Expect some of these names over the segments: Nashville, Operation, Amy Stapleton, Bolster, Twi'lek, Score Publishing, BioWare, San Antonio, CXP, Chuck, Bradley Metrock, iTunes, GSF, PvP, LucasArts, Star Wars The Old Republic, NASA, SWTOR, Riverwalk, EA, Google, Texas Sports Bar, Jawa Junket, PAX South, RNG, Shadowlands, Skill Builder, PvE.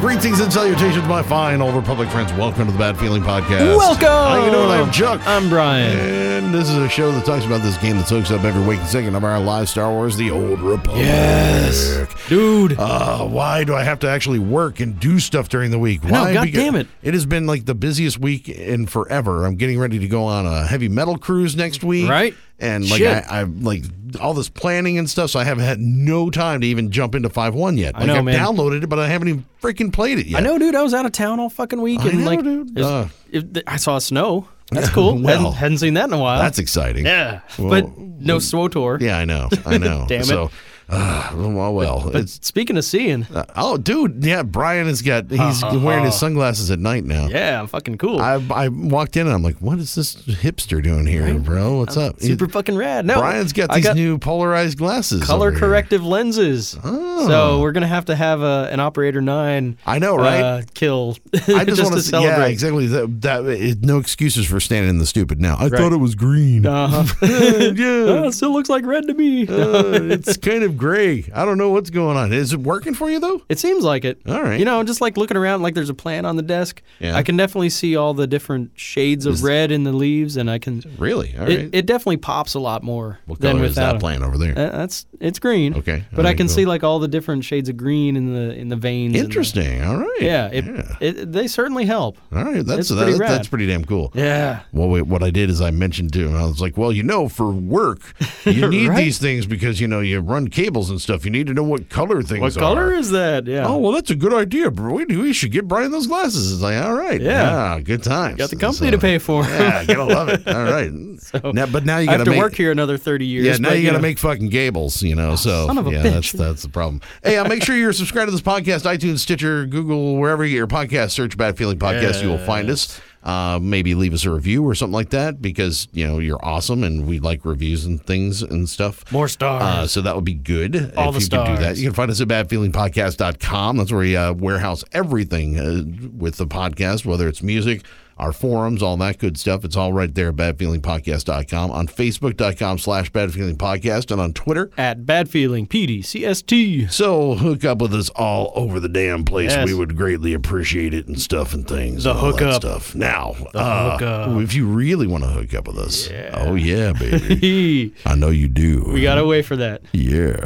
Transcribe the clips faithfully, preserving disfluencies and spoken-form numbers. Greetings and salutations, my fine Old Republic friends. Welcome to the Bad Feeling Podcast. Welcome! How you doing? I'm Chuck. I'm Brian. And this is a show that talks about this game that soaks up every waking second of our live Star Wars The Old Republic. Yes! Dude! Uh, why do I have to actually work and do stuff during the week? Why? No, God because damn it. It has been like the busiest week in forever. I'm getting ready to go on a heavy metal cruise next week. Right? And like I, I like all this planning and stuff, so I haven't had no time to even jump into five one yet. Like I know, I've man. downloaded it, but I haven't even freaking played it yet. I know, dude. I was out of town all fucking week, I and know, like dude. Uh, it, it, I saw snow. That's cool. Well, hadn't, hadn't seen that in a while. That's exciting. Yeah, well, but no S W T O R. Yeah, I know. I know. Damn it. So, Uh, well, well. But, but it's, speaking of seeing, uh, oh, dude, yeah, Brian has got. He's uh, uh, wearing uh, his sunglasses at night now. Yeah, I'm fucking cool. I, I walked in and I'm like, what is this hipster doing here, right, bro? What's I'm up? Super it, fucking rad. No, Brian's got these got new polarized glasses, color corrective lenses. Oh. So we're gonna have to have a, an Operator Nine. I know, right? Uh, kill. I just, just want to celebrate. Yeah, exactly. That, that it, no excuses for standing in the stupid now. I right. thought it was green. Uh-huh. Yeah, uh, it still looks like red to me. Uh, it's kind of gray. I don't know what's going on. Is it working for you though? It seems like it. All right. You know, just like looking around, like there's a plant on the desk. Yeah. I can definitely see all the different shades of is, red in the leaves, and I can really. All right. It, it definitely pops a lot more. What than color without is that them. plant over there? Uh, that's it's green. Okay. All but right, I can cool. see like all the different shades of green in the in the veins. Interesting. The, all right. Yeah. It, yeah. It, it, they certainly help. All right. That's that, pretty that, that's pretty damn cool. Yeah. Well, wait, what I did is I mentioned to him. I was like, well, you know, for work, you need right? these things because you know you run cables and stuff. You need to know what color things what are. What color is that? Yeah. Oh, well, that's a good idea, bro. We, we should get Brian those glasses. It's like, all right. Yeah. yeah good times. Got the company so, to pay for. Yeah, gotta love it. All right. So, now, but now you gotta I have to make, work here another thirty years. Yeah, now but, you, you gotta know. make fucking cables, you know. Oh, so, son of a yeah, bitch. that's that's the problem. Hey, uh, make sure you're subscribed to this podcast, iTunes, Stitcher, Google, wherever you get your podcast. Search Bad Feeling Podcast. Yes. You will find us. Uh, maybe leave us a review or something like that because, you know, you're awesome and we like reviews and things and stuff. More stars. Uh, so that would be good. All if the you stars. Can do that. You can find us at bad feeling podcast dot com. That's where we uh, warehouse everything uh, with the podcast, whether it's music, our forums, all that good stuff. It's all right there at bad feeling podcast dot com, on facebook dot com slash bad feeling podcast, and on Twitter at bad feeling P D C S T. So hook up with us all over the damn place. Yes. We would greatly appreciate it and stuff and things. The hookup stuff. Now, uh, hook if you really want to hook up with us, yeah. oh yeah, baby, I know you do. We got a way for that. Yeah.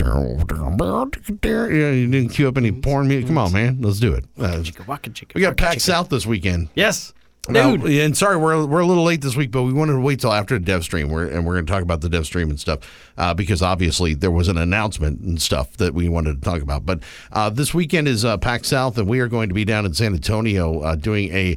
Yeah. You didn't cue up any porn music. Come on, man. Let's do it. Uh, we got PAX South this weekend. Yes. Now, dude. And sorry, we're we're a little late this week, but we wanted to wait till after the dev stream, we're, and we're going to talk about the dev stream and stuff, uh, because obviously there was an announcement and stuff that we wanted to talk about. But uh, this weekend is uh, PAX South, and we are going to be down in San Antonio uh, doing a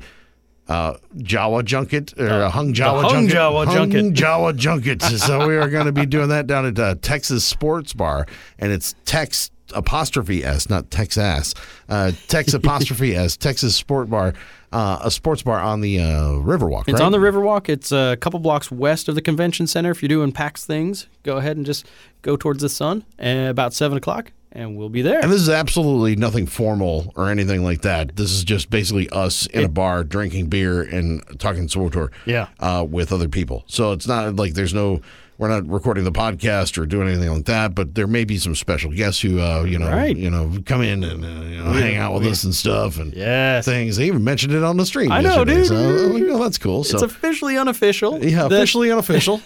uh, Jawa Junket, or uh, a Hung Jawa Hung Junket. Jawa Hung Junket. Jawa Junket. So we are going to be doing that down at uh, Texas Sports Bar, and it's Tex apostrophe S, not Texas, uh, Tex apostrophe S, Texas Sport Bar. Uh, a sports bar on the uh, Riverwalk, It's right? on the Riverwalk. It's a couple blocks west of the convention center. If you're doing PAX things, go ahead and just go towards the sun at about seven o'clock, and we'll be there. And this is absolutely nothing formal or anything like that. This is just basically us in it, a bar drinking beer and talking S W T O R yeah. uh, with other people. So it's not like there's no... We're not recording the podcast or doing anything like that, but there may be some special guests who, uh, you know, right. you know, come in and uh, you know, hang out with yeah. us and stuff and yes. things. They even mentioned it on the stream. I know, dude. So, you know, that's cool. So, it's officially unofficial. Yeah, officially unofficial,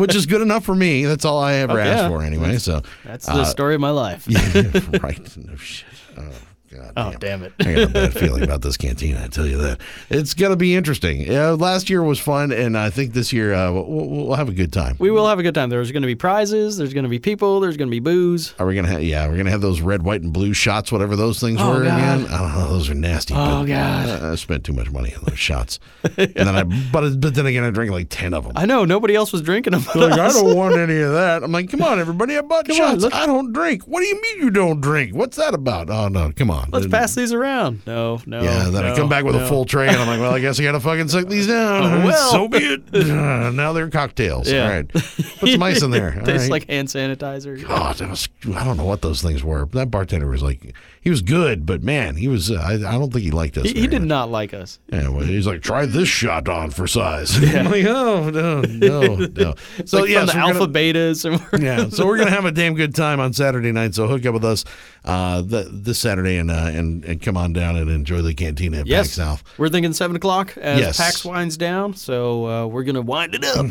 which is good enough for me. That's all I ever okay. asked for anyway. So that's the uh, story of my life. Yeah, right. No shit. Uh, God damn. Oh, damn it. I got a bad feeling about this cantina, I tell you that. It's going to be interesting. Uh, last year was fun, and I think this year uh, we'll, we'll have a good time. We will have a good time. There's going to be prizes. There's going to be people. There's going to be booze. Are we going to have, yeah, we're going to have those red, white, and blue shots, whatever those things oh, were God. again. I don't know. Those are nasty. Oh, but, God. Uh, I spent too much money on those shots. and then I, but, but then again, I drank like ten of them. I know. Nobody else was drinking them. Like, I don't want any of that. I'm like, come on, everybody. I bought come shots. On, I don't drink. What do you mean you don't drink? What's that about? Oh, no. Come on. Let's pass these around. No, no. Yeah, then no, I come back with no. a full tray, and I'm like, well, I guess I got to fucking suck these down. Oh, well. So be it. Uh, now they're cocktails. Yeah. All right. Put some ice in there. All Tastes right. like hand sanitizer. God, that was, I don't know what those things were. That bartender was like, he was good, but man, he was, uh, I, I don't think he liked us. He, he did much. not like us. Yeah, well, he's like, try this shot on for size. Yeah. I'm like, oh, no, no, no. So, like yeah. From so the alpha betas. Yeah. So we're going to have a damn good time on Saturday night. So hook up with us uh, the, this Saturday. And, uh, and and come on down and enjoy the cantina at yes. PAX South. We're thinking seven o'clock as yes. PAX winds down, so uh, we're going to wind it up.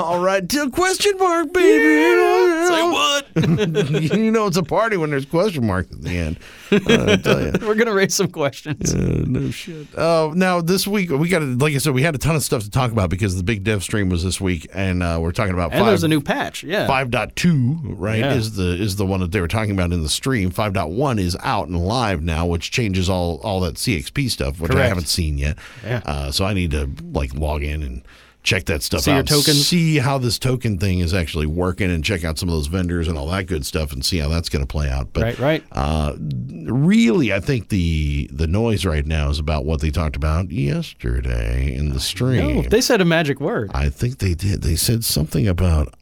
All right, till question mark, baby. Yeah. Say what? You know it's a party when there's question marks at the end. Uh, I tell you. We're going to raise some questions. Uh, no shit. Uh, now, this week, we got, like I said, we had a ton of stuff to talk about because the big dev stream was this week, and uh, we're talking about and five. And there's a new patch, yeah. five point two, right, yeah. is the is the one that they were talking about in the stream. five point one is out and live now, which changes all all that C X P stuff, which Correct. I haven't seen yet. Yeah. Uh, so I need to like log in and check that stuff see out. See your tokens. See how this token thing is actually working and check out some of those vendors and all that good stuff and see how that's going to play out. But right, right. Uh, really, I think the the noise right now is about what they talked about yesterday in the stream. No, they said a magic word. I think they did. They said something about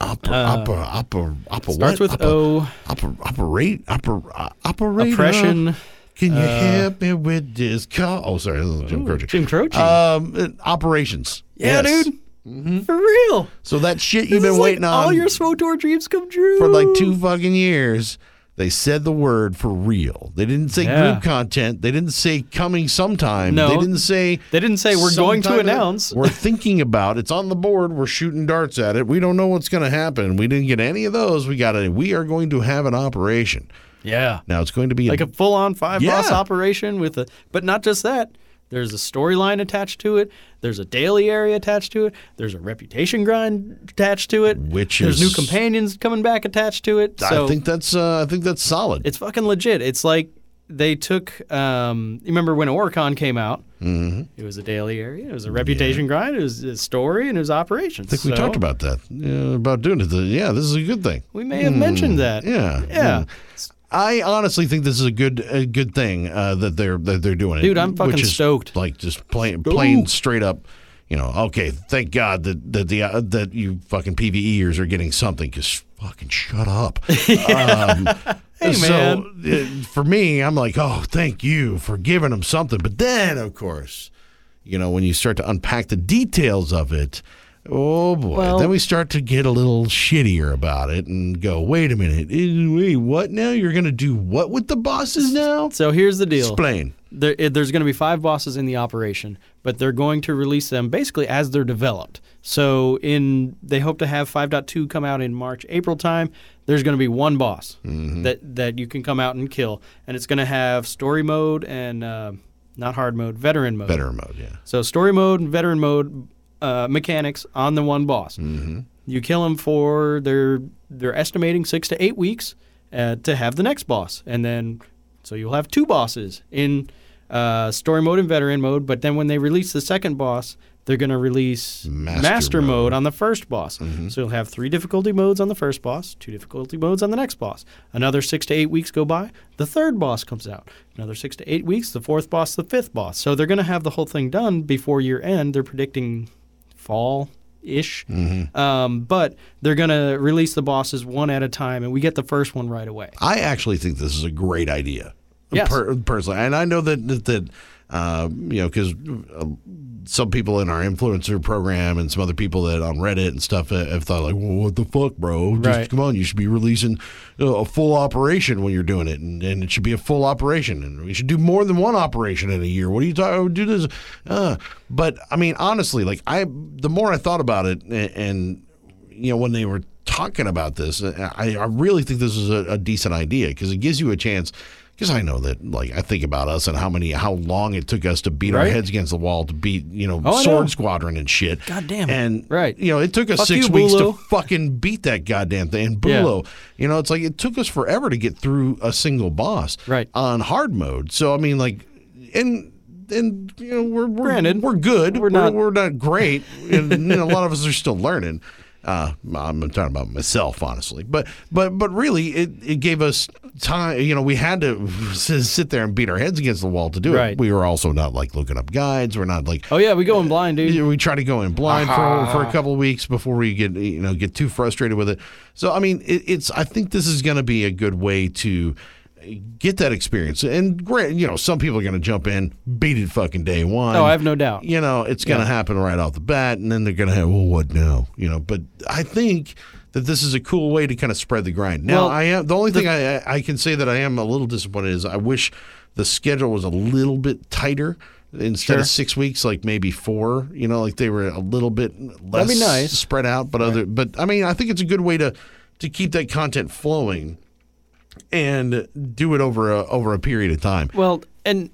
Opera, uh, opera, opera, opera. Starts what? with opera, O. Opera, operate, opera, uh, operator. Oppression. Can you uh, help me with this call? Oh, sorry, this is Jim Croce. Jim Croce. Um, operations. Yeah, yes. dude. Mm-hmm. For real. So that shit you've this been waiting like on. All your SWTOR dreams come true. For like two fucking years. They said the word for real. They didn't say yeah. group content. They didn't say coming sometime. No. They didn't say They didn't say we're going to announce. We're thinking about it's on the board. We're shooting darts at it. We don't know what's going to happen. We didn't get any of those. We got a we are going to have an operation. Yeah. Now it's going to be like a, a full-on five yeah. boss operation with a but not just that. There's a storyline attached to it. There's a daily area attached to it. There's a reputation grind attached to it. Which there's is, new companions coming back attached to it. So I think that's uh, I think that's solid. It's fucking legit. It's like they took. Um, you remember when Oricon came out? Mm-hmm. It was a daily area. It was a reputation yeah. grind. It was a story and it was operations. I think so. We talked about that yeah, about doing it. Yeah, this is a good thing. We may have mm. mentioned that. Yeah, yeah. Mm. I honestly think this is a good a good thing uh, that they're that they're doing it. Dude, I'm fucking which is stoked. Like just plain plain straight up, you know. Okay, thank God that that the uh, that you fucking PvEers are getting something. Cause fucking shut up. yeah. um, Hey, so, man. It, for me, I'm like, oh, thank you for giving them something. But then, of course, you know, when you start to unpack the details of it. Oh, boy. Well, then we start to get a little shittier about it and go, wait a minute. Wait, what now? You're going to do what with the bosses now? So here's the deal. Explain. There, there's going to be five bosses in the operation, but they're going to release them basically as they're developed. So in they hope to have five point two come out in March, April time. There's going to be one boss mm-hmm. that, that you can come out and kill, and it's going to have story mode and uh, not hard mode, veteran mode. Veteran mode, yeah. So story mode and veteran mode. Uh, mechanics on the one boss. Mm-hmm. You kill them for they're they're estimating six to eight weeks uh, to have the next boss, and then so you'll have two bosses in uh, story mode and veteran mode. But then when they release the second boss, they're going to release master, master mode. mode on the first boss. Mm-hmm. So you'll have three difficulty modes on the first boss, two difficulty modes on the next boss. Another six to eight weeks go by, the third boss comes out. Another six to eight weeks, the fourth boss, the fifth boss. So they're going to have the whole thing done before year end. They're predicting fall-ish, mm-hmm. um, but they're going to release the bosses one at a time, and we get the first one right away. I actually think this is a great idea, yes. per- personally. And I know that, that, that uh, you know, because uh, some people in our influencer program and some other people that on Reddit and stuff have thought, like, well, what the fuck, bro? Just right. come on, you should be releasing you know, a full operation when you're doing it, and, and it should be a full operation, and we should do more than one operation in a year. What are you talking? Do this, uh, but I mean, honestly, like I, the more I thought about it, and, and you know, when they were talking about this, I, I really think this is a, a decent idea because it gives you a chance. because I know that, like, I think about us and how many, how long it took us to beat right? our heads against the wall to beat, you know, oh, Sword know. Squadron and shit. God damn it. And, right. you know, it took us Fuck six you, weeks Bulu. to fucking beat that goddamn thing. And Bulu, yeah. you know, it's like it took us forever to get through a single boss right. on hard mode. So, I mean, like, and... And you know we're we're Granted, we're good. We're, we're not we're not great. And you know, a lot of us are still learning. Uh, I'm talking about myself, honestly. But but but really, it, it gave us time. You know, we had to sit there and beat our heads against the wall to do right. it. We were also not like looking up guides. We're not like oh yeah, we go in blind, dude. We try to go in blind uh-huh. for for a couple of weeks before we get you know get too frustrated with it. So I mean, it, it's I think this is going to be a good way to get that experience. And great, you know, some people are going to jump in, beat it fucking day one. Oh, I have no doubt. You know, it's going to yeah. happen right off the bat, and then they're going to have, well, what now? You know, but I think that this is a cool way to kind of spread the grind. Now, well, I am the only the, thing I, I can say that I am a little disappointed is I wish the schedule was a little bit tighter. Instead sure. of six weeks, like maybe four, you know, like they were a little bit less That'd be nice. spread out. But right. other, but I mean, I think it's a good way to to keep that content flowing and do it over a over a period of time. Well, and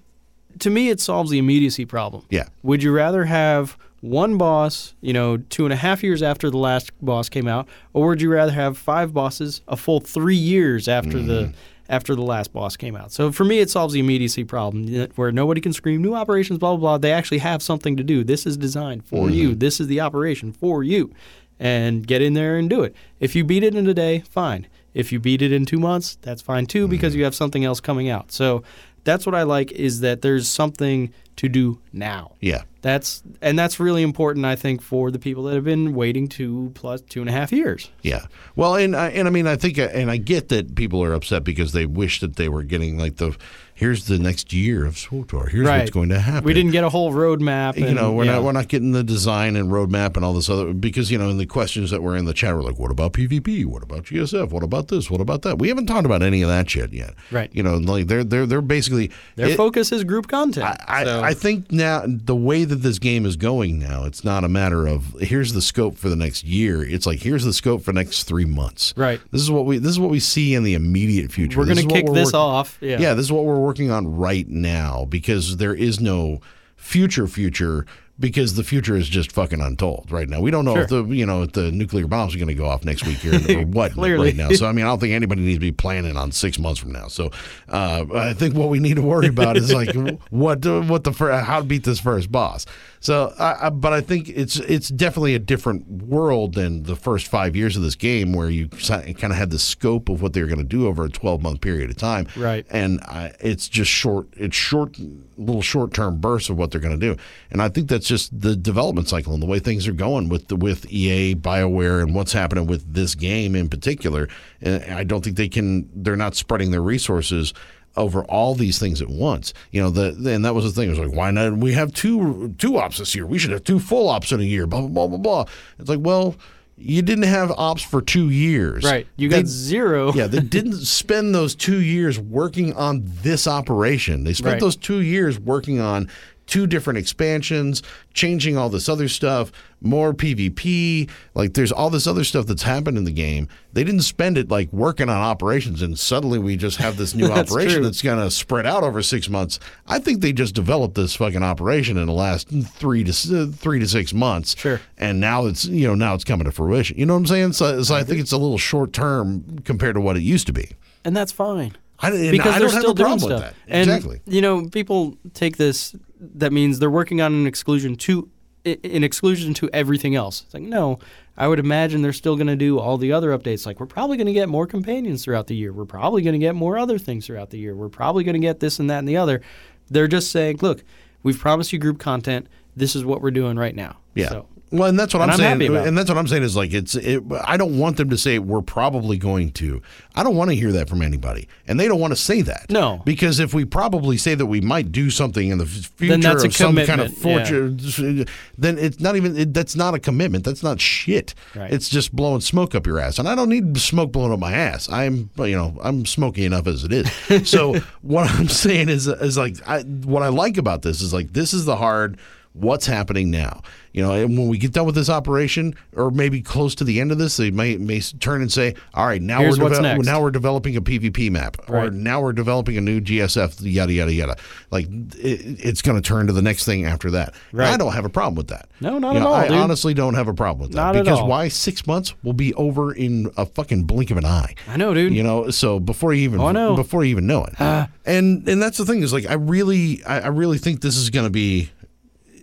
to me, it solves the immediacy problem. Yeah. Would you rather have one boss, you know, two and a half years after the last boss came out, or would you rather have five bosses a full three years after mm. the after the last boss came out? So for me, it solves the immediacy problem, where nobody can scream, new operations, blah, blah, blah. They actually have something to do. This is designed for mm. you. This is the operation for you. And get in there and do it. If you beat it in a day, fine. If you beat it in two months, that's fine too, because you have something else coming out. So that's what I like, is that there's something to do now. Yeah. That's and that's really important, I think, for the people that have been waiting two plus two and a half years. Yeah. Well, and I, and I mean, I think, and I get that people are upset because they wish that they were getting like the, here's the next year of S W T O R. Here's right. what's going to happen. We didn't get a whole roadmap. And, you know, we're yeah. not we're not getting the design and roadmap and all this other, because, you know, in the questions that were in the chat were like, what about P V P? What about G S F? What about this? What about that? We haven't talked about any of that shit yet. Right. You know, like they're they're they're basically their it, focus is group content. I, so. I, I think now the way that this game is going now, it's not a matter of here's the scope for the next year. It's like here's the scope for the next three months. Right. This is what we this is what we see in the immediate future. We're going to kick this working, off. Yeah. Yeah. This is what we're working on right now, because there is no future future, because the future is just fucking untold right now. We don't know sure. if the you know if the nuclear bombs are going to go off next week here or what right now. So I mean, I don't think anybody needs to be planning on six months from now. So uh, I think what we need to worry about is like what what the how to beat this first boss. So I, I, but I think it's it's definitely a different world than the first five years of this game, where you kind of had the scope of what they were going to do over a twelve month period of time. Right. And I, it's just short. It's short little short term bursts of what they're going to do. And I think that's just the development cycle and the way things are going with the, with E A, BioWare, and what's happening with this game in particular. And I don't think they can. They're not spreading their resources over all these things at once, you know. The and that was the thing. It was like, why not? We have two two ops this year. We should have two full ops in a year. Blah blah blah blah blah. It's like, well, you didn't have ops for two years, right? You got they, zero. Yeah, they didn't spend those two years working on this operation. They spent right. those two years working on two different expansions, changing all this other stuff, more P V P. Like, there's all this other stuff that's happened in the game. They didn't spend it like working on operations, and suddenly we just have this new that's operation true. that's going to spread out over six months. I think they just developed this fucking operation in the last three to uh, three to six months. Sure. And now it's you know now it's coming to fruition. You know what I'm saying? So, so I think it's a little short term compared to what it used to be. And that's fine. I, and because I they're don't still have a problem doing stuff. With that. And, exactly. You know, people take this. That means they're working on an exclusion to an exclusion to everything else. It's like, no, I would imagine they're still going to do all the other updates. Like, we're probably going to get more companions throughout the year. We're probably going to get more other things throughout the year. We're probably going to get this and that and the other. They're just saying, look, we've promised you group content. This is what we're doing right now. Yeah. So, well, and that's what and I'm, I'm saying. Happy about. And that's what I'm saying is like it's. It, I don't want them to say we're probably going to. I don't want to hear that from anybody, and they don't want to say that. No, because if we probably say that we might do something in the future, then that's a of some kind of fortune. Yeah. Then it's not even. It, that's not a commitment. That's not shit. Right. It's just blowing smoke up your ass, and I don't need smoke blowing up my ass. I'm, you know, I'm smoky enough as it is. So what I'm saying is, is like I, what I like about this is like this is the hard. what's happening now. You know, and when we get done with this operation, or maybe close to the end of this, they may, may turn and say, all right, now we're, devel- now we're developing a PvP map, right. or now we're developing a new G S F, yada, yada, yada. Like, it, it's going to turn to the next thing after that. Right. I don't have a problem with that. No, not you at know, all, I dude. honestly don't have a problem with that. Not because why? Six months will be over in a fucking blink of an eye. I know, dude. You know, so before you even oh, before you even know it. Uh, and and that's the thing is, like, I really, I, I really think this is going to be...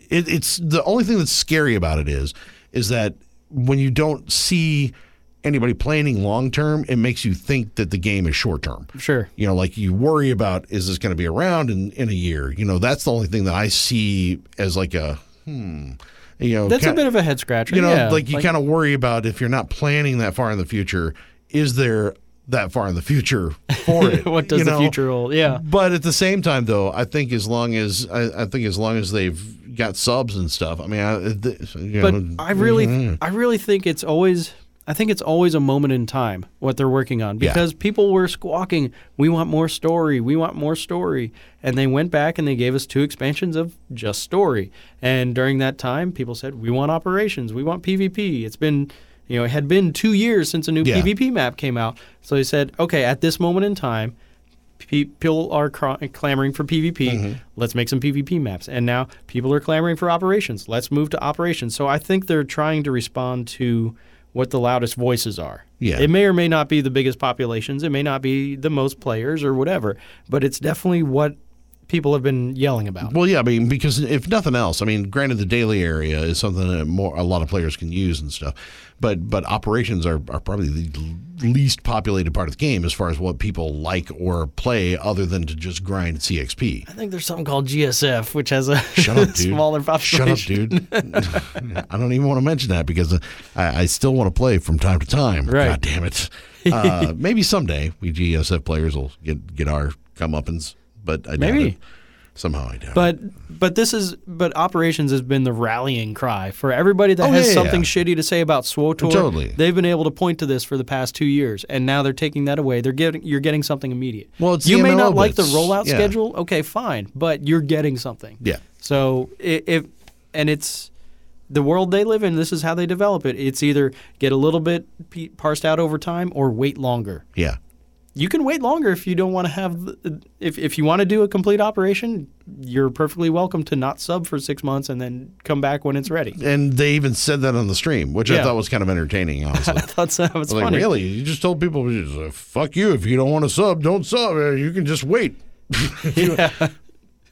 It, it's the only thing that's scary about it is, is that when you don't see anybody planning long term, it makes you think that the game is short term. Sure, you know, like you worry about is this going to be around in, in a year? You know, that's the only thing that I see as like a hmm. You know, that's kinda, a bit of a head scratcher. You know, yeah, like you like, kind of worry about if you're not planning that far in the future, is there that far in the future for it? What does you the know? future hold? Yeah. But at the same time, though, I think as long as I, I think as long as they've got subs and stuff. I mean, I, th- you but know. I really, I really think it's always, I think it's always a moment in time what they're working on because yeah. people were squawking, we want more story, we want more story, and they went back and they gave us two expansions of just story. And during that time, people said we want operations, we want PvP. It's been, you know, it had been two years since a new yeah. PvP map came out, so they said, okay, at this moment in time, people are clamoring for PvP. Mm-hmm. Let's make some PvP maps. And now people are clamoring for operations. Let's move to operations. So I think they're trying to respond to what the loudest voices are. Yeah. It may or may not be the biggest populations. It may not be the most players or whatever. But it's definitely what people have been yelling about. Well, yeah, I mean, because if nothing else, I mean, granted, the daily area is something that more a lot of players can use and stuff. But but operations are, are probably the least populated part of the game as far as what people like or play other than to just grind C X P. I think there's something called G S F, which has a Shut up, smaller population. Shut up, dude. I don't even want to mention that because I, I still want to play from time to time. Right. God damn it. Uh, maybe someday we G S F players will get, get our comeuppance, but I doubt it. Somehow I doubt. But but this is but operations has been the rallying cry for everybody that oh, has yeah, something yeah. shitty to say about SWTOR. Totally. They've been able to point to this for the past two years, and now they're taking that away. They're getting you're getting something immediate. Well, it's you may not like the rollout yeah. schedule. Okay, fine, but you're getting something. Yeah. So if it, and it's the world they live in. This is how they develop it. It's either get a little bit parsed out over time or wait longer. Yeah. You can wait longer if you don't want to have – if if you want to do a complete operation, you're perfectly welcome to not sub for six months and then come back when it's ready. And they even said that on the stream, which yeah. I thought was kind of entertaining, honestly. I thought so. It was funny. Like, really? You just told people, fuck you. If you don't want to sub, don't sub. You can just wait. yeah.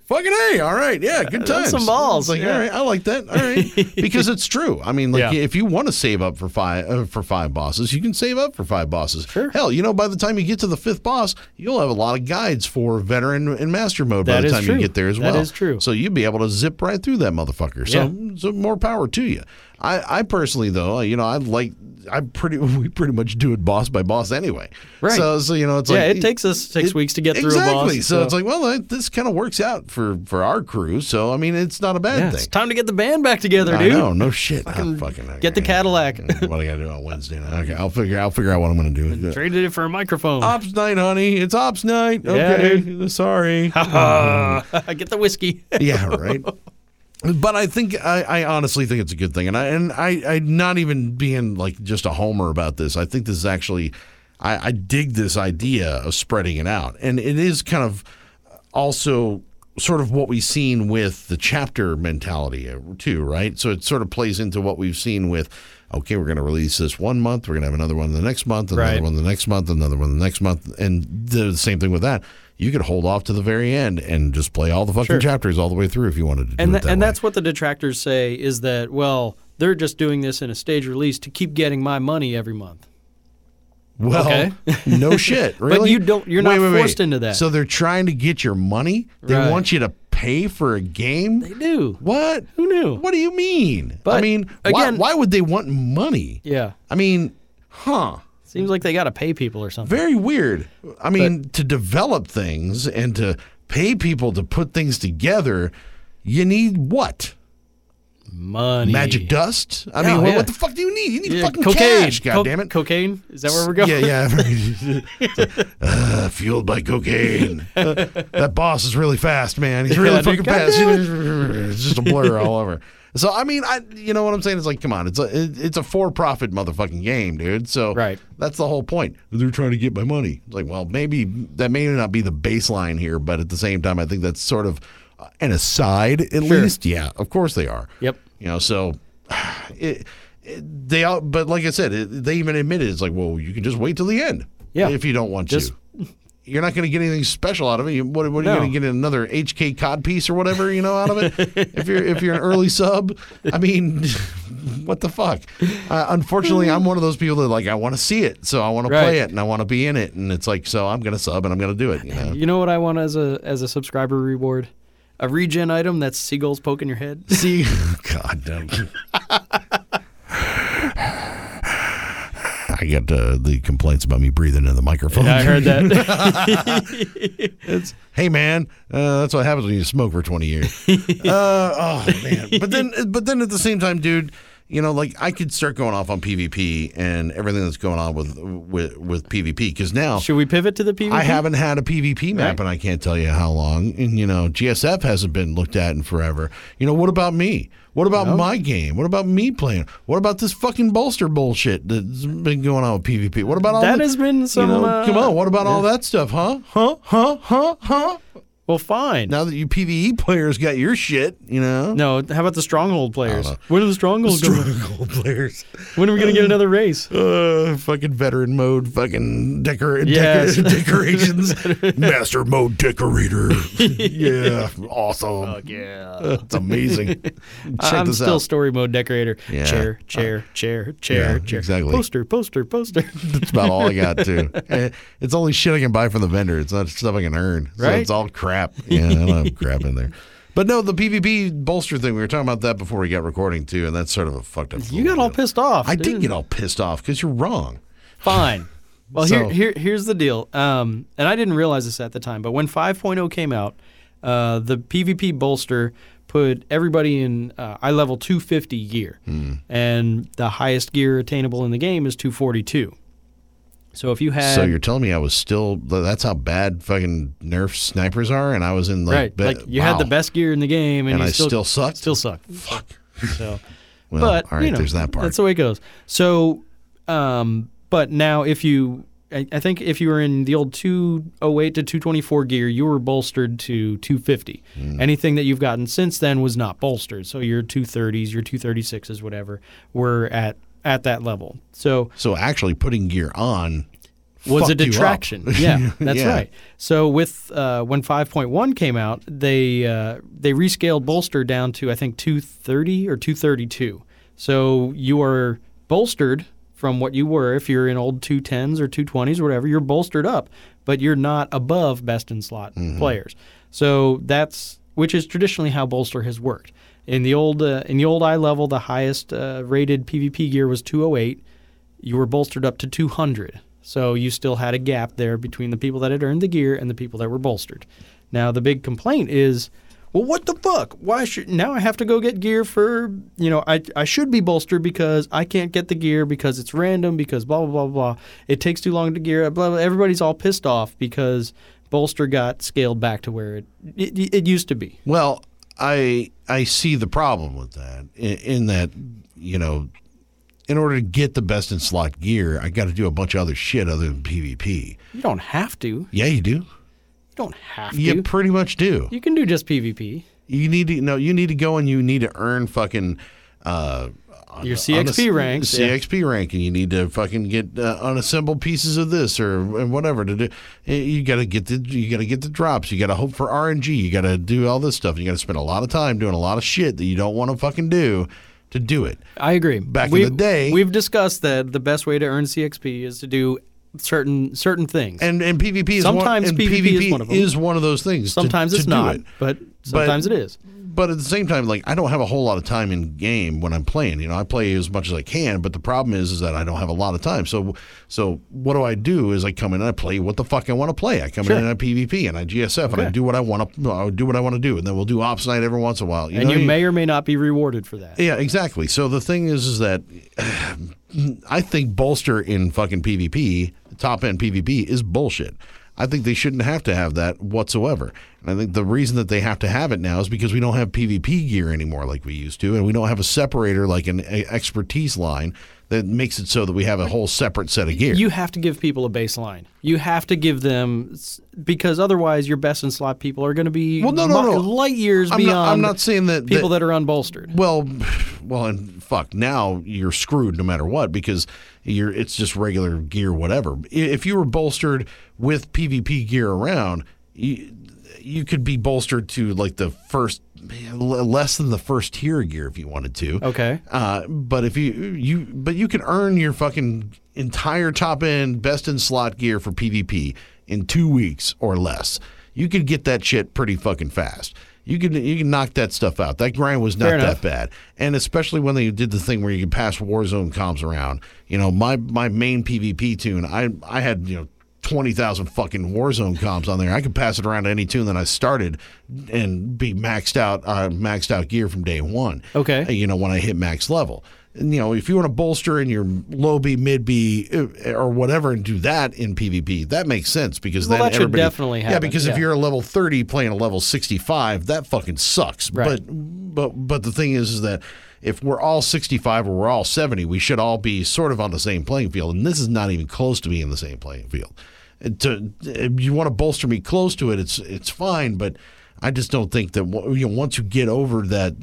Fucking A, all right, yeah, good times. Some balls. Like, yeah. All right, I like that, all right. Because it's true. I mean, like, yeah. if you want to save up for five uh, for five bosses, you can save up for five bosses. Sure. Hell, you know, by the time you get to the fifth boss, you'll have a lot of guides for veteran and master mode that by the time true. you get there as well. That is true. So you'll be able to zip right through that motherfucker. So, yeah. so more power to you. I, I personally, though, you know, I like... I pretty we pretty much do it boss by boss anyway. Right. So so you know it's yeah, like yeah, it takes us six it, weeks to get exactly. through a boss. Exactly. So, so it's like well it, this kind of works out for, for our crew. So I mean it's not a bad yeah, thing. It's time to get the band back together, I dude. No, no shit. Fucking, oh, fucking get okay. the Cadillac. What I got to do on Wednesday night? Okay, I'll figure I'll figure out what I'm going to do. Traded it for a microphone. Ops night, honey. It's ops night. Okay. Yeah, sorry. um, get the whiskey. Yeah. Right. But I think I, I honestly think it's a good thing, and I and I, I not even being like just a homer about this. I think this is actually, I, I dig this idea of spreading it out, and it is kind of also sort of what we've seen with the chapter mentality too, right? So it sort of plays into what we've seen with. Okay, we're going to release this one month. We're going to have another one the next month, another right. one the next month, another one the next month, and the same thing with that. You could hold off to the very end and just play all the fucking sure. chapters all the way through if you wanted to do and th- it that And way. That's what the detractors say is that, well, they're just doing this in a stage release to keep getting my money every month. Well, okay. no shit, really. But you don't, you're wait, not wait, forced wait. into that. So they're trying to get your money? They right. want you to pay for a game? They do. What? Who knew? What do you mean? But I mean, again, why, why would they want money? Yeah. I mean, huh. Seems like they got to pay people or something. Very weird. I mean, but, to develop things and to pay people to put things together, you need what? money. Magic dust? I yeah, mean, what, yeah. what the fuck do you need? You need yeah, fucking cocaine. cash, God Co- damn it. Cocaine? Is that where we're going? Yeah, yeah. Like, uh, fueled by cocaine. Uh, that boss is really fast, man. He's really yeah, fucking fast. It's just a blur all over. So, I mean, I you know what I'm saying? It's like, come on. It's a it, it's a for-profit motherfucking game, dude. So right. that's the whole point. They're trying to get my money. It's like, well, maybe that may not be the baseline here, but at the same time, I think that's sort of an aside, at sure. least. Yeah, of course they are. Yep. You know, so it, it, they all, but like I said, it, they even admitted it's like, well, you can just wait till the end yeah. if you don't want just, to. You're not going to get anything special out of it. What, what are no. you going to get? Another H K cod piece or whatever, you know, out of it. if you're if you're an early sub, I mean, what the fuck? Uh, unfortunately, I'm one of those people that like I want to see it, so I want right. to play it and I want to be in it, and it's like so I'm going to sub and I'm going to do it. You know? You know what I want as a as a subscriber reward? A regen item that's seagulls poking your head. See, God damn. I got uh, the complaints about me breathing in the microphone. Yeah, I heard that. It's, hey, man, uh, that's what happens when you smoke for twenty years. Uh, oh, man. But then, but then at the same time, dude, you know, like I could start going off on P V P and everything that's going on with with, with P V P because now should we pivot to the P V P? I haven't had a P V P map, right. and I can't tell you how long. And you know, G S F hasn't been looked at in forever. You know, what about me? What about no. my game? What about me playing? What about this fucking bolster bullshit that's been going on with P V P? What about all that the, has been some? You know, uh, come on, what about yeah. all that stuff? Huh? Huh? Huh? Huh? Huh? Well, fine. Now that you P V E players got your shit, you know? No, how about the Stronghold players? When are the Stronghold going to Stronghold players. When are we going to get another race? Uh, fucking veteran mode, fucking decor- yes. decor- decorations. Master mode decorator. Yeah, awesome. Fuck yeah. That's amazing. Check I'm this still out. Story mode decorator. Yeah. Chair, chair, uh, chair, chair, yeah, chair. Exactly. Poster, poster, poster. That's about all I got, too. It's only shit I can buy from the vendor. It's not stuff I can earn. So right? It's all crap. Yeah, I don't have crap in there. But no, the P V P bolster thing, we were talking about that before we got recording, too, and that's sort of a fucked up You got deal. all pissed off. I dude. did get all pissed off because you're wrong. Fine. Well, so. here, here, here's the deal. Um, and I didn't realize this at the time, but when five point oh came out, uh, the P V P bolster put everybody in uh, eye level two fifty gear. Mm. And the highest gear attainable in the game is two forty-two. So if you had, so you're telling me I was still. That's how bad fucking Nerf snipers are, and I was in like, right. be, like you wow. had the best gear in the game, and, and you I still, still sucked. Still sucked. Fuck. So, well, but all right, you know, there's that part. That's the way it goes. So, um, but now if you, I, I think if you were in the old two oh eight to two twenty-four gear, you were bolstered to two fifty. Mm. Anything that you've gotten since then was not bolstered. So your two thirties, your two thirty-sixes, whatever, were at. At that level. So so actually putting gear on was a detraction. Yeah, that's yeah. right. So with uh, when five point one came out, they uh, they rescaled bolster down to I think two thirty or two thirty-two. So you are bolstered from what you were if you're in old two tens or two twenties or whatever, you're bolstered up, but you're not above best in slot mm-hmm. players. So that's which is traditionally how bolster has worked. In the old uh, in the old eye level, the highest uh, rated P V P gear was two oh eight. You were bolstered up to two hundred. So you still had a gap there between the people that had earned the gear and the people that were bolstered. Now, the big complaint is, well, what the fuck? Why should now I have to go get gear for, you know, I, I should be bolstered because I can't get the gear because it's random, because blah, blah, blah, blah. It takes too long to gear. Blah, blah. Everybody's all pissed off because bolster got scaled back to where it it, it used to be. Well, I I see the problem with that in, in that, you know, in order to get the best in slot gear, I got to do a bunch of other shit other than P V P. You don't have to. Yeah, you do. You don't have to. You pretty much do. You can do just P V P. You need to no, you need to go and you need to earn fucking uh, your C X P ranks. C X P yeah. rank, and you need to fucking get uh, unassembled pieces of this or whatever to do. You got to get the you got to get the drops. You got to hope for R N G. You got to do all this stuff. You got to spend a lot of time doing a lot of shit that you don't want to fucking do to do it. I agree. Back we've, in the day, we've discussed that the best way to earn C X P is to do certain certain things. And and P V P is sometimes one, P V P, P V P is one of them. Is one of those things. Sometimes to, it's to not, it. But Sometimes but, it is. But at the same time, like, I don't have a whole lot of time in game when I'm playing. You know, I play as much as I can, but the problem is, is that I don't have a lot of time. So so what do I do is I come in and I play what the fuck I want to play. I come sure. in and I PvP and I G S F okay. and I do what I want to I do what I want to do. And then we'll do Ops Night every once in a while. You and know you may I mean? or may not be rewarded for that. Yeah, exactly. So the thing is, is that I think Bolster in fucking PvP, top-end PvP, is bullshit. I think they shouldn't have to have that whatsoever. And I think the reason that they have to have it now is because we don't have PvP gear anymore like we used to, and we don't have a separator like an expertise line that makes it so that we have a whole separate set of gear. You have to give people a baseline. You have to give them, because otherwise your best in slot people are going to be well, no, no, mo- no. light years I'm beyond not, I'm not saying that, people that, that are unbolstered. Well, well, and fuck, now you're screwed no matter what, because you're it's just regular gear, whatever. If you were bolstered with PvP gear around, you, you could be bolstered to like the first, less than the first tier gear if you wanted to. Okay. Uh, but if you you but you can earn your fucking entire top end best in slot gear for PvP in two weeks or less. You could get that shit pretty fucking fast. You can you can knock that stuff out. That grind was not that bad, and especially when they did the thing where you could pass Warzone comms around. You know, my my main PvP tune, I I had you know. twenty thousand fucking Warzone comps on there. I could pass it around to any tune that I started and be maxed out, uh, maxed out gear from day one. Okay. You know, when I hit max level. And, you know, if you want to bolster in your low B, mid B, or whatever and do that in PvP, that makes sense because well, then that everybody. Should definitely happen. Yeah, because yeah. if you're a level thirty playing a level sixty-five, that fucking sucks. Right. But, but, but the thing is, is that if we're all sixty-five or we're all seventy, we should all be sort of on the same playing field. And this is not even close to being the same playing field. To if you want to bolster me close to it, it's it's fine, but I just don't think that you know, once you get over that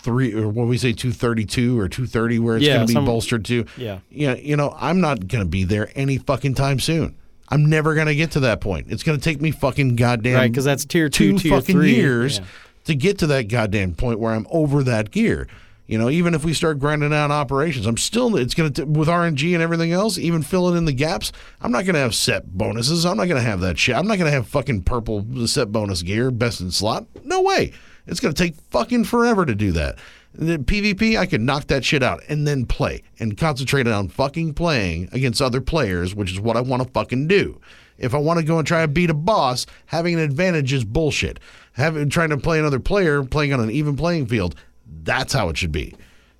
three or what we say two thirty-two or two thirty where it's yeah, going to be some, bolstered to, yeah, you know, you know I'm not going to be there any fucking time soon. I'm never going to get to that point. It's going to take me fucking goddamn right because that's tier two, two tier fucking three years yeah. to get to that goddamn point where I'm over that gear. You know, even if we start grinding out operations, I'm still, it's going to, with R N G and everything else, even filling in the gaps, I'm not going to have set bonuses. I'm not going to have that shit. I'm not going to have fucking purple set bonus gear, best in slot. No way. It's going to take fucking forever to do that. The PvP, I could knock that shit out and then play and concentrate on fucking playing against other players, which is what I want to fucking do. If I want to go and try to beat a boss, having an advantage is bullshit. Having, trying to play another player, playing on an even playing field, that's how it should be,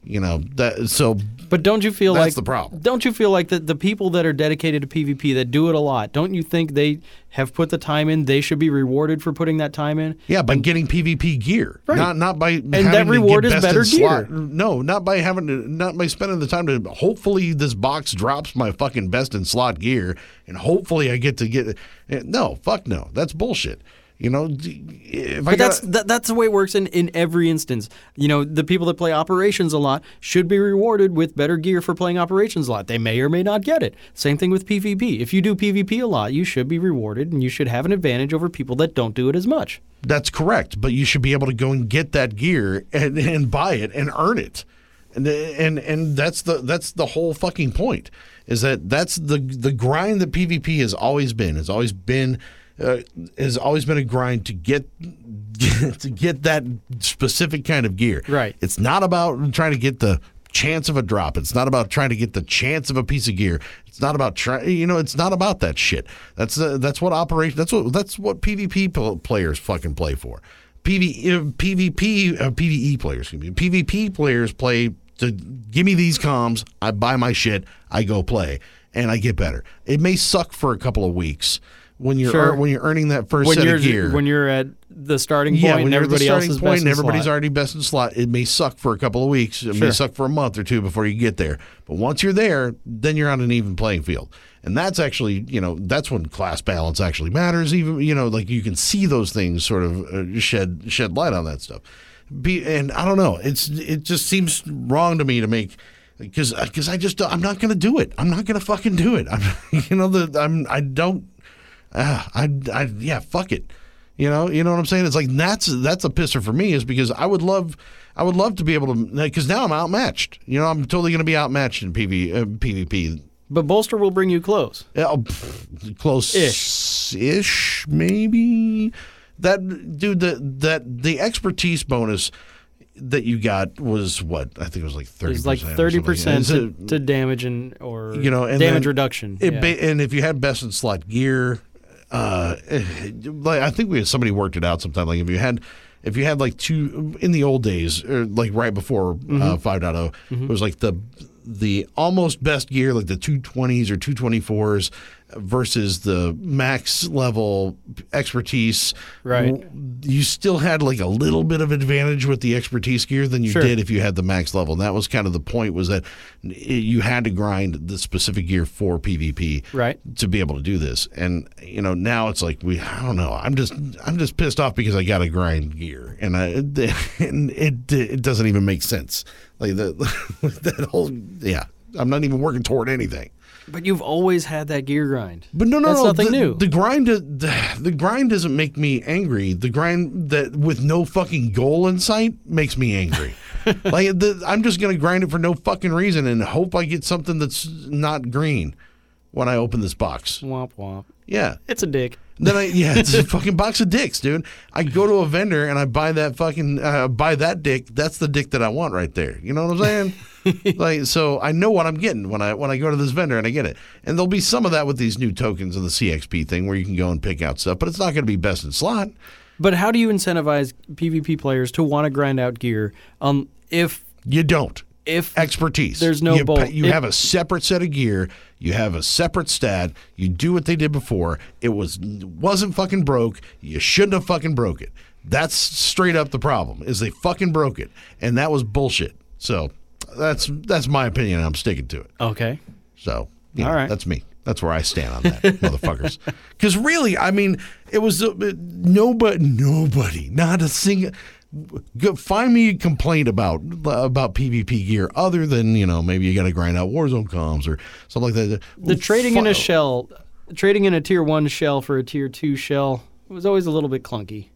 you know. That so. But don't you feel that's like that's the problem? Don't you feel like that the people that are dedicated to PvP that do it a lot? Don't you think they have put the time in? They should be rewarded for putting that time in. Yeah, by and, getting PvP gear, right. not not by and having that reward to get is better gear. Slot. No, not by having to, not by spending the time to. Hopefully, this box drops my fucking best in slot gear, and hopefully, I get to get. No, fuck no, that's bullshit. You know, if but I that's that, that's the way it works in, in every instance. You know, the people that play operations a lot should be rewarded with better gear for playing operations a lot. They may or may not get it. Same thing with PvP. If you do PvP a lot, you should be rewarded and you should have an advantage over people that don't do it as much. That's correct, but you should be able to go and get that gear and, and buy it and earn it. And and and that's the that's the whole fucking point. Is that that's the the grind that PvP has always been. It's always been Uh, has always been a grind to get to get that specific kind of gear. Right. It's not about trying to get the chance of a drop. It's not about trying to get the chance of a piece of gear. It's not about trying. You know, it's not about that shit. That's uh, that's what operation. That's what that's what PvP pl- players fucking play for. P V, uh, P V P uh, P V E players. P V P players play to give me these comms. I buy my shit. I go play and I get better. It may suck for a couple of weeks. When you're sure. er, when you're earning that first when set of gear, when you're at the starting point, yeah, when and everybody else is best in everybody's slot. already best in slot. It may suck for a couple of weeks. It sure. may suck for a month or two before you get there. But once you're there, then you're on an even playing field, and that's actually you know that's when class balance actually matters. Even you know like you can see those things sort of shed shed light on that stuff. Be, and I don't know. It's it just seems wrong to me to make. Because because I just I'm not gonna do it. I'm not gonna fucking do it. I'm you know the I'm I don't. Uh, I, I, yeah, fuck it. You know, you know what I'm saying? It's like, that's, that's a pisser for me is because I would love, I would love to be able to, because now I'm outmatched, you know, I'm totally going to be outmatched in P V, uh, PvP. But Bolster will bring you close. Yeah, oh, pff, close-ish, ish, maybe. That dude, the that the expertise bonus that you got was what? I think it was like thirty. It was like thirty percent to, to damage and or you know, and damage reduction. It, yeah. And if you had best in slot gear, uh, like I think we had somebody worked it out sometime. Like if you had. If you had like two in the old days, or like right before mm-hmm. uh, five point oh, mm-hmm. it was like the the almost best gear, like the two twenties or two twenty-fours, versus the max level expertise. Right. You still had like a little bit of advantage with the expertise gear than you sure. did if you had the max level. And that was kind of the point, was that it, you had to grind the specific gear for PvP right. to be able to do this. And you know, now it's like we I don't know. I'm just I'm just pissed off because I got to grind gear, and I and it it doesn't even make sense. Like the that whole yeah. I'm not even working toward anything. But you've always had that gear grind. But no, no, That's no. That's nothing the, new. The grind, the, the grind doesn't make me angry. The grind that with no fucking goal in sight makes me angry. Like the, I'm just gonna grind it for no fucking reason and hope I get something that's not green when I open this box. Womp womp. Yeah, it's a dick. Then I yeah, it's a fucking box of dicks, dude. I go to a vendor and I buy that fucking uh, buy that dick. That's the dick that I want right there. You know what I'm saying? Like, so I know what I'm getting when I when I go to this vendor and I get it. And there'll be some of that with these new tokens and the C X P thing where you can go and pick out stuff, but it's not going to be best in slot. But how do you incentivize PvP players to want to grind out gear? Um, if you don't. If expertise, there's no bolt. You, you have a separate set of gear. You have a separate stat. You do what they did before. It was wasn't fucking broke. You shouldn't have fucking broke it. That's straight up the problem. Is they fucking broke it, and that was bullshit. So that's that's my opinion. And I'm sticking to it. Okay. So you know, all right, that's me. That's where I stand on that, motherfuckers. Because really, I mean, it was uh, nobody, nobody, not a single. Go, find me a complaint about about PvP gear other than, you know, maybe you got to grind out Warzone comms or something like that. The trading Fun. in a shell, trading in a tier one shell for a tier two shell was always a little bit clunky.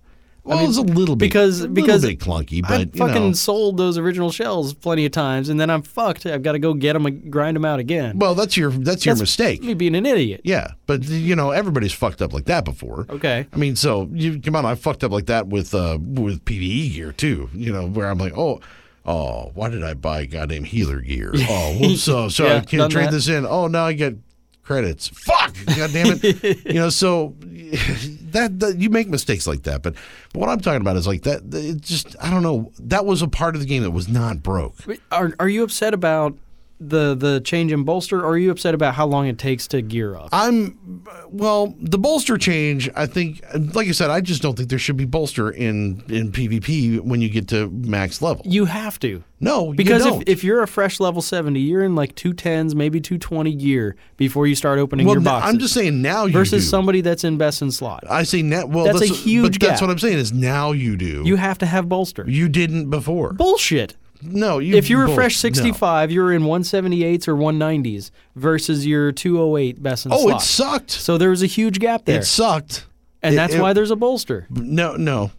Well, I mean, it was a little bit, because, a little because bit clunky, but I fucking you know, sold those original shells plenty of times, and then I'm fucked. I've got to go get them and grind them out again. Well, that's your that's, that's your mistake. Me being an idiot. Yeah, but you know everybody's fucked up like that before. Okay. I mean, so you, come on, I fucked up like that with uh, with PvE gear too. You know, where I'm like, oh. Oh, why did I buy goddamn healer gear? Oh, whoops, oh, sorry, yeah, I can't trade that. this in. Oh, now I get credits. Fuck! God damn it. You know, so that, that you make mistakes like that. But, but what I'm talking about is like that. It just, I don't know. That was a part of the game that was not broke. Are Are you upset about the the change in Bolster, or are you upset about how long it takes to gear up? I'm, well, the Bolster change, I think, like I said, I just don't think there should be Bolster in, in PvP when you get to max level. You have to. No, because you don't. If, if you're a fresh level seventy, you're in like two tens, maybe two twenty gear before you start opening well, your boxes. I'm just saying now you versus do. Versus somebody that's in best in slot. I say now. Well, that's, that's a huge but gap. That's what I'm saying is now you do. You have to have Bolster. You didn't before. Bullshit. No, you, if you were both, fresh sixty-five, no. you were in one seventy-eights or one nineties versus your two oh eight best in oh, slot. Oh, it sucked. So there was a huge gap there. It sucked. And it, that's it, why there's a Bolster. No, no.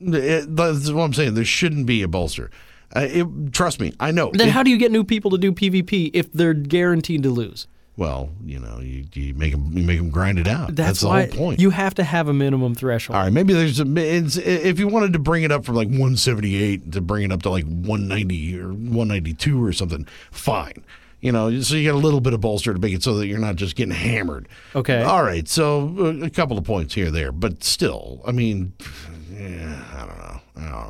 It, that's what I'm saying. There shouldn't be a Bolster. Uh, it, trust me, I know. Then it, how do you get new people to do PvP if they're guaranteed to lose? Well, you know, you, you make them you make them grind it out. That's, That's the whole point. You have to have a minimum threshold. All right, maybe there's a if you wanted to bring it up from like one seventy-eight to bring it up to like one ninety or one ninety-two or something, fine. You know, so you get a little bit of Bolster to make it so that you're not just getting hammered. Okay. All right, so a couple of points here there, but still, I mean, yeah, I don't know.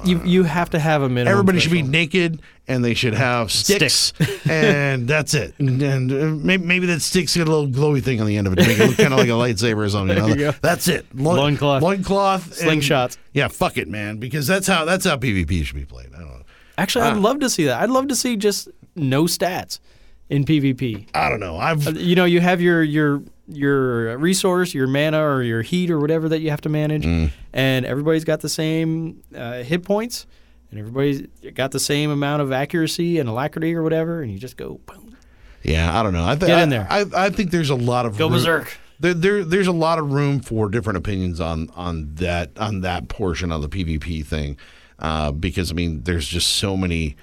You you have to have a minimum. Everybody threshold. should be naked, and they should have sticks, sticks. And that's it. And, and maybe, maybe that stick's got a little glowy thing on the end of it to make it look kind of like a lightsaber or something. You know? you that's it. Loin, loincloth, loincloth, slingshots. Yeah, fuck it, man, because that's how that's how PvP should be played. I don't know. Actually, I'd uh, love to see that. I'd love to see just no stats in PvP. I don't know. I've you know you have your your. your resource, your mana, or your heat, or whatever that you have to manage, mm. and everybody's got the same uh, hit points, and everybody's got the same amount of accuracy and alacrity or whatever, and you just go boom. Yeah, I don't know. I th- Get in there. I, I, I think there's a lot of go room. berserk. There, there, there's a lot of room for different opinions on on that on that portion of the PvP thing, uh, because I mean, there's just so many.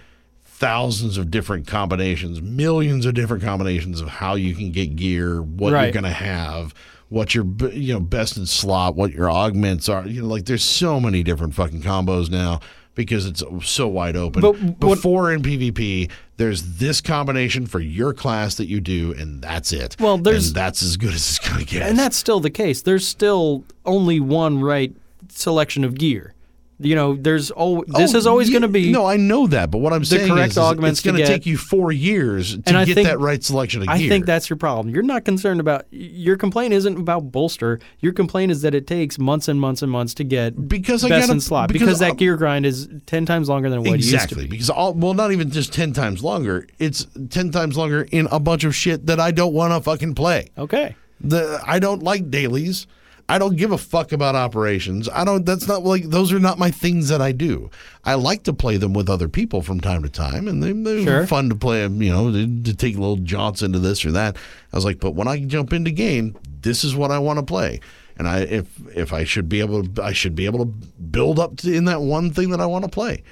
Thousands of different combinations, millions of different combinations of how you can get gear, what right. you're going to have, what your you know best in slot, what your augments are. You know, like there's so many different fucking combos now because it's so wide open. But before what, in PvP, there's this combination for your class that you do, and that's it. Well, there's and that's as good as it's gonna get. And that's still the case. There's still only one right selection of gear. You know, there's al- this oh, is always yeah, going to be no. I know that, but what I'm saying correct is, is it's going to take you four years to get think, that right selection of I gear. I think that's your problem. You're not concerned about your complaint. Isn't about Bolster. Your complaint is that it takes months and months and months to get because best I gotta, in slot because, because that I'm, gear grind is ten times longer than what exactly, it used to be. Because all well, not even just ten times longer. It's ten times longer in a bunch of shit that I don't want to fucking play. Okay, the I don't like dailies. I don't give a fuck about operations. I don't, that's not like, those are not my things that I do. I like to play them with other people from time to time, and they, they're sure. fun to play, you know, to take little jaunts into this or that. I was like, but when I jump into game, this is what I want to play. And I, if, if I should be able to, I should be able to build up to, in that one thing that I want to play.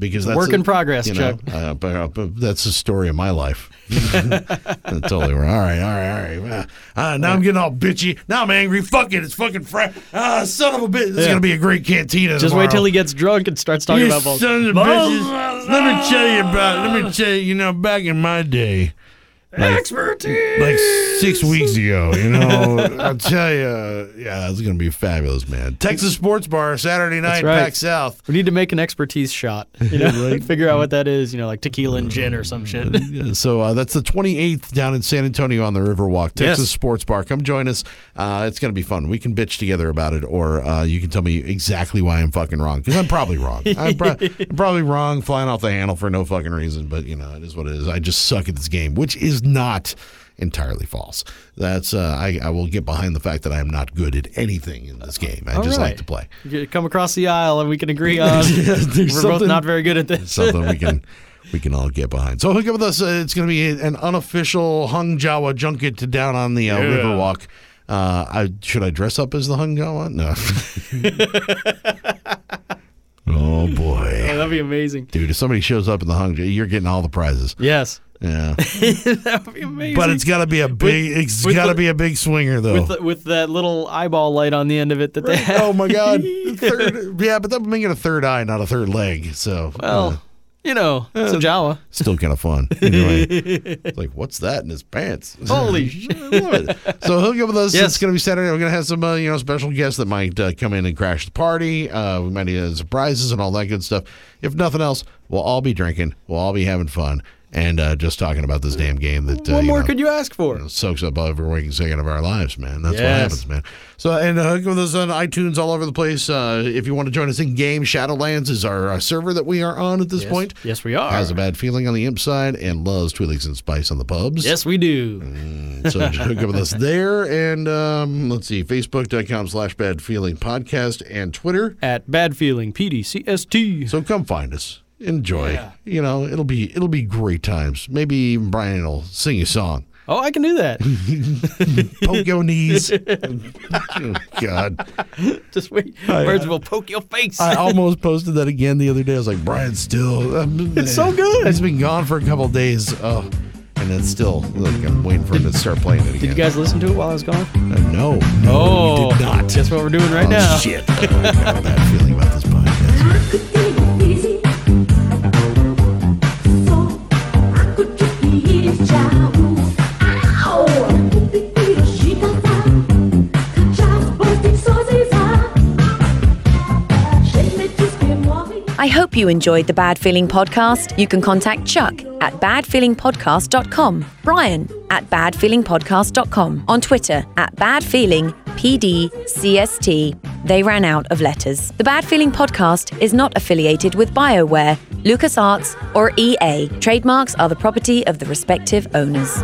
Because that's work in a, progress, you know, Chuck. Uh, but, uh, but that's the story of my life. Totally. All right, all right, all right. Uh, now I'm getting all bitchy. Now I'm angry. Fuck it. It's fucking Friday. Uh, son of a bitch. This yeah. is going to be a great cantina Just tomorrow. Wait till he gets drunk and starts talking you about balls. Sons of bitches. Let me tell you about it. Let me tell you, you know, back in my day. Like, expertise. Like six weeks ago, you know. I'll tell you, yeah, it's going to be fabulous, man. Texas Sports Bar, Saturday night, right. PAX South. We need to make an expertise shot, you know, right? Figure out what that is, you know, like tequila and gin or some shit. So uh, that's the twenty-eighth down in San Antonio on the Riverwalk, Texas yes. Sports Bar. Come join us. Uh, it's going to be fun. We can bitch together about it, or uh, you can tell me exactly why I'm fucking wrong, because I'm probably wrong. I'm, pro- I'm probably wrong flying off the handle for no fucking reason, but, you know, it is what it is. I just suck at this game, which is not entirely false. That's uh, I, I will get behind the fact that I am not good at anything in this game. I All just right. like to play. You come across the aisle and we can agree on yeah, we're both not very good at this. Something we can we can all get behind. So hook up with us. Uh, it's going to be an unofficial Hung Jawa Junket down on the uh, yeah. Riverwalk. Uh, I, should I dress up as the Hung Jawa? No. Oh boy, oh, that'd be amazing, dude. If somebody shows up in the Hung Jawa, you're getting all the prizes. Yes. Yeah, that would be amazing. But it's got to be a big, with, it's got to be a big swinger though. With, the, with that little eyeball light on the end of it that right. they have. Oh my god, third, yeah, but that would make it a third eye, not a third leg. So well, uh, you know, it's uh, a Jawa. Still kind of fun. Anyway, it's like what's that in his pants? Holy shit! I love it. So hook up with us. Yes. It's going to be Saturday. We're going to have some, uh, you know, special guests that might uh, come in and crash the party. Uh, we might have surprises and all that good stuff. If nothing else, we'll all be drinking. We'll all be having fun. And uh, just talking about this damn game that uh, what more you know, could you ask for? You know, soaks up every waking second of our lives, man. That's yes. what happens, man. So and uh, hook with us on iTunes all over the place. Uh, if you want to join us in game, Shadowlands is our, our server that we are on at this yes. point. Yes, we are. Has a bad feeling on the imp side and loves Twi'leks and Spice on the pubs. Yes, we do. Mm, so just hook up with us there. And um, let's see, Facebook.com slash Bad Feeling Podcast and Twitter at Bad Feeling P D C S T. So come find us. Enjoy. Yeah. You know, it'll be it'll be great times. Maybe even Brian will sing a song. Oh, I can do that. Poke your knees. Oh, God. Just wait. Birds I, will poke your face. I almost posted that again the other day. I was like, Brian, still. Um, it's so good. It's been gone for a couple of days. Oh, and it's still, look, I'm waiting for him to start playing it again. Did you guys listen to it while I was gone? Uh, no. No, oh, we did not. That's what we're doing right oh, now. Shit. I don't know that feeling about this podcast. I hope you enjoyed the Bad Feeling Podcast. You can contact Chuck at bad feeling podcast dot com, Brian at bad feeling podcast dot com, on Twitter at bad feeling P D C S T. They ran out of letters. The Bad Feeling Podcast is not affiliated with BioWare, LucasArts, or E A. Trademarks are the property of the respective owners.